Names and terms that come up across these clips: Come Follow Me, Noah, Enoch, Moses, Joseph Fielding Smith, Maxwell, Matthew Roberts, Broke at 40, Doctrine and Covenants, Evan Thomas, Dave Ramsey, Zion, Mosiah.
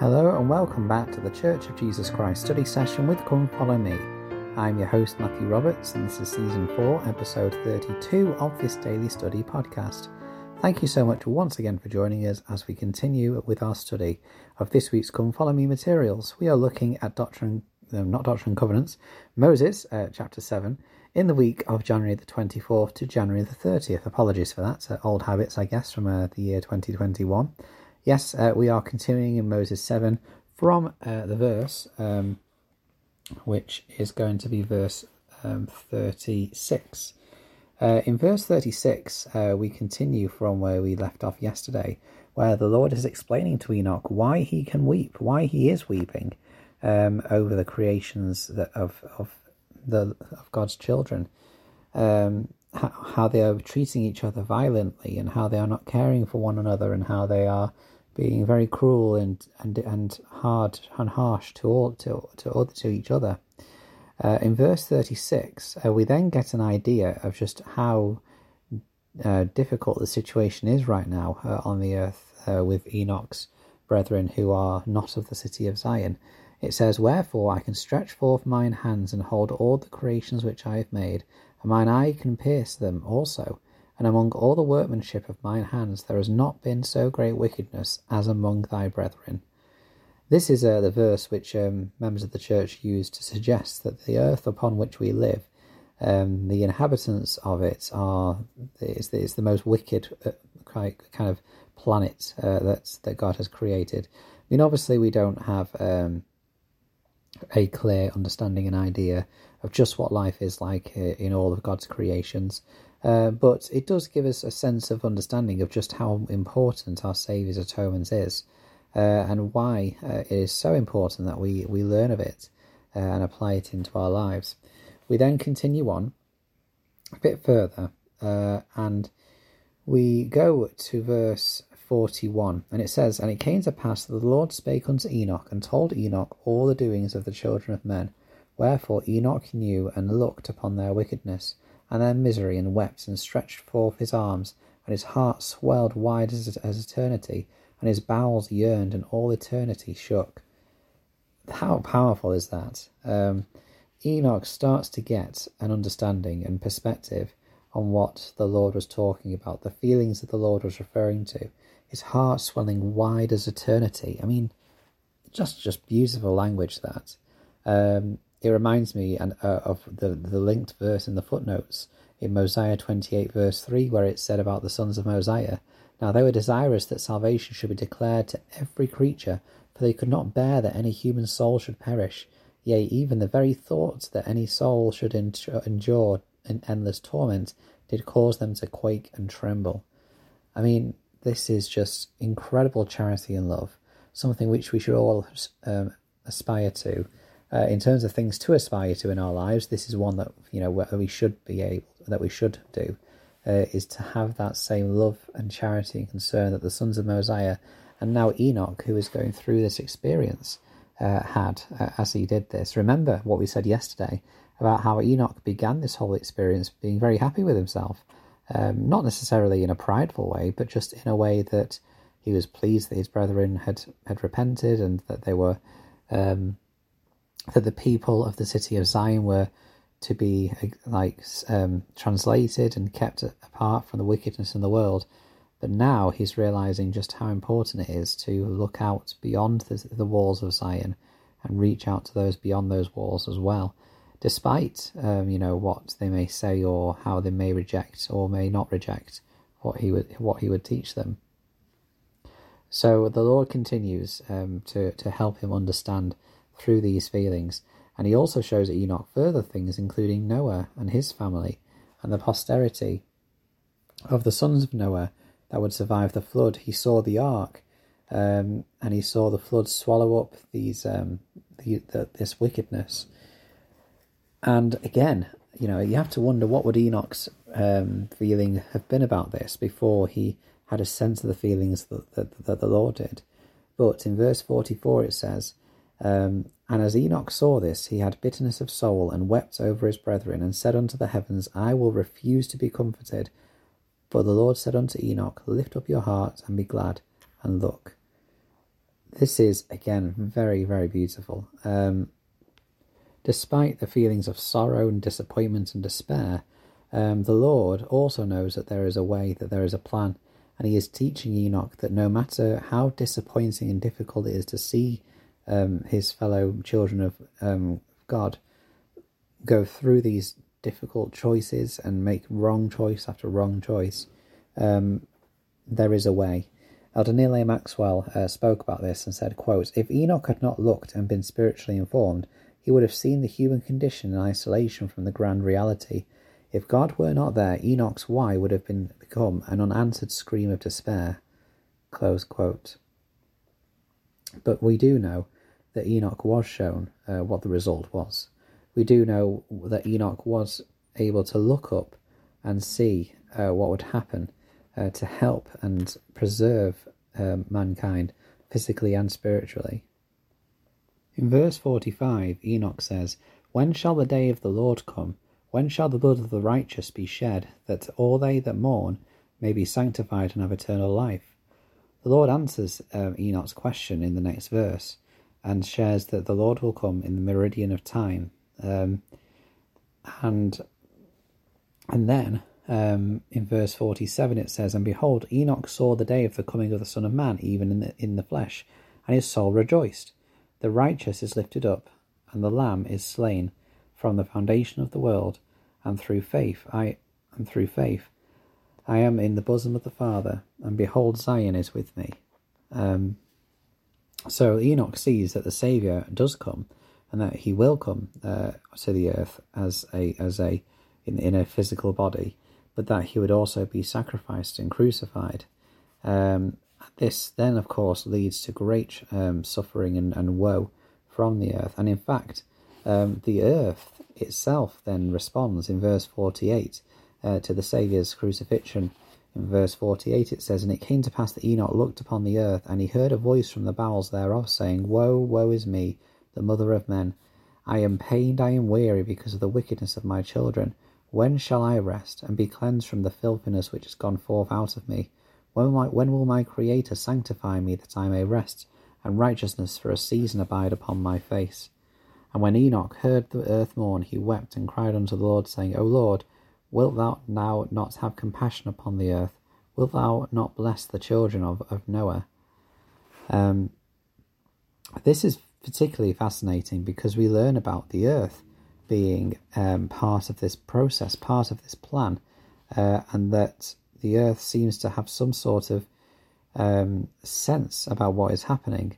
Hello and welcome back to the Church of Jesus Christ study session with Come Follow Me. I'm your host Matthew Roberts and this is Season 4, Episode 32 of this Daily Study podcast. Thank you so much once again for joining us as we continue with our study of this week's Come Follow Me materials. We are looking at Doctrine and Covenants, Moses, Chapter 7, in the week of January the 24th to January the 30th. Apologies for that, old habits I guess from the year 2021. Yes, we are continuing in Moses 7 from the verse, which is going to be verse 36. In verse 36, we continue from where we left off yesterday, where the Lord is explaining to Enoch why he can weep, why he is weeping over the creations of God's children, how they are treating each other violently and how they are not caring for one another and how they are being very cruel and hard and harsh to each other. In verse 36, we then get an idea of just how difficult the situation is right now on the earth with Enoch's brethren who are not of the city of Zion. It says, "Wherefore I can stretch forth mine hands and hold all the creations which I have made, and mine eye can pierce them also. And among all the workmanship of mine hands there has not been so great wickedness as among thy brethren." This is the verse which members of the church use to suggest that the earth upon which we live, the inhabitants of it, is the most wicked kind of planet that God has created. I mean, obviously we don't have a clear understanding and idea of just what life is like in all of God's creations, but it does give us a sense of understanding of just how important our Saviour's atonement is, and why it is so important that we learn of it and apply it into our lives. We then continue on a bit further, and we go to verse 41, and it says, "And it came to pass that the Lord spake unto Enoch, and told Enoch all the doings of the children of men. Wherefore Enoch knew, and looked upon their wickedness, and their misery, and wept, and stretched forth his arms, and his heart swelled wide as eternity, and his bowels yearned, and all eternity shook." How powerful is that? Enoch starts to get an understanding and perspective on what the Lord was talking about, the feelings that the Lord was referring to. His heart swelling wide as eternity. I mean, just beautiful language that. It reminds me of the linked verse in the footnotes in Mosiah 28 verse 3, where it said about the sons of Mosiah, "Now they were desirous that salvation should be declared to every creature, for they could not bear that any human soul should perish, yea, even the very thought that any soul should endure an endless torment did cause them to quake and tremble." I mean, this is just incredible charity and love, something which we should all aspire to. In terms of things to aspire to in our lives, this is one that we should do, is to have that same love and charity and concern that the sons of Mosiah and now Enoch, who is going through this experience, had as he did this. Remember what we said yesterday about how Enoch began this whole experience being very happy with himself. Not necessarily in a prideful way, but just in a way that he was pleased that his brethren had repented, and that they were, that the people of the city of Zion were to be translated and kept apart from the wickedness in the world. But now he's realizing just how important it is to look out beyond the walls of Zion and reach out to those beyond those walls as well. Despite, what they may say or how they may reject or may not reject what he would teach them. So the Lord continues to help him understand through these feelings. And he also shows Enoch further things, including Noah and his family and the posterity of the sons of Noah that would survive the flood. He saw the ark, and he saw the flood swallow up this wickedness. And again, you have to wonder what would Enoch's feeling have been about this before he had a sense of the feelings that the Lord did. But in verse 44 it says, "And as Enoch saw this, he had bitterness of soul and wept over his brethren, and said unto the heavens, I will refuse to be comforted. But the Lord said unto Enoch, Lift up your heart and be glad, and look." This is, again, very, very beautiful. Despite the feelings of sorrow and disappointment and despair, the Lord also knows that there is a way, that there is a plan, and he is teaching Enoch that no matter how disappointing and difficult it is to see his fellow children of God go through these difficult choices and make wrong choice after wrong choice, there is a way. Elder Maxwell spoke about this and said, quote, "If Enoch had not looked and been spiritually informed, he would have seen the human condition in isolation from the grand reality. If God were not there, Enoch's why would have become an unanswered scream of despair." Close quote. But we do know that Enoch was shown what the result was. We do know that Enoch was able to look up and see what would happen to help and preserve mankind physically and spiritually. In verse 45, Enoch says, "When shall the day of the Lord come? When shall the blood of the righteous be shed, that all they that mourn may be sanctified and have eternal life?" The Lord answers Enoch's question in the next verse and shares that the Lord will come in the meridian of time. And then in verse 47 it says, "And behold, Enoch saw the day of the coming of the Son of Man, even in the flesh, and his soul rejoiced. The righteous is lifted up, and the Lamb is slain from the foundation of the world, and through faith I am in the bosom of the Father, and behold, Zion is with me." So Enoch sees that the Saviour does come, and that he will come to the earth in a physical body, but that he would also be sacrificed and crucified. This then, of course, leads to great suffering and woe from the earth, and in fact, the earth itself then responds in verse 48 to the Saviour's crucifixion. In verse 48 it says, "And it came to pass that Enoch looked upon the earth, and he heard a voice from the bowels thereof, saying, Woe, woe is me, the mother of men. I am pained, I am weary, because of the wickedness of my children. When shall I rest, and be cleansed from the filthiness which is gone forth out of me? When will my Creator sanctify me, that I may rest, and righteousness for a season abide upon my face? And when Enoch heard the earth mourn, he wept and cried unto the Lord, saying, O Lord, wilt thou now not have compassion upon the earth? Wilt thou not bless the children of Noah?" This is particularly fascinating because we learn about the earth being part of this process, part of this plan, and that the earth seems to have some sort of sense about what is happening.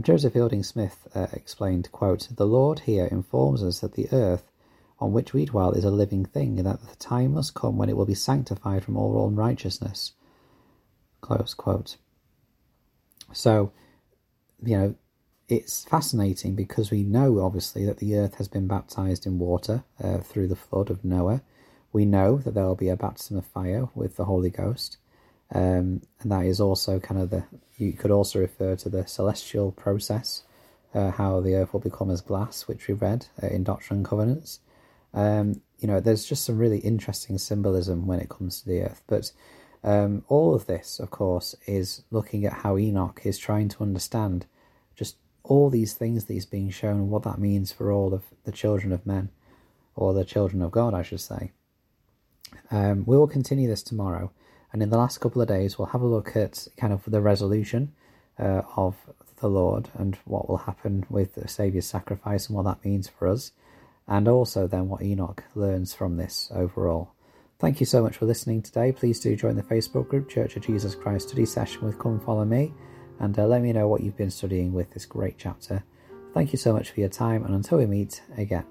Joseph Fielding Smith explained, quote, "The Lord here informs us that the earth on which we dwell is a living thing, and that the time must come when it will be sanctified from all unrighteousness." Close quote. So, it's fascinating because we know, obviously, that the earth has been baptized in water through the flood of Noah. We know that there will be a baptism of fire with the Holy Ghost. And that is also kind of you could also refer to the celestial process, how the earth will become as glass, which we read in Doctrine and Covenants. There's just some really interesting symbolism when it comes to the earth. But all of this, of course, is looking at how Enoch is trying to understand just all these things that he's being shown and what that means for all of the children of men, or the children of God, I should say. We will continue this tomorrow. And in the last couple of days, we'll have a look at kind of the resolution of the Lord and what will happen with the Saviour's sacrifice and what that means for us. And also then what Enoch learns from this overall. Thank you so much for listening today. Please do join the Facebook group, Church of Jesus Christ Study Session with Come Follow Me. And let me know what you've been studying with this great chapter. Thank you so much for your time. And until we meet again.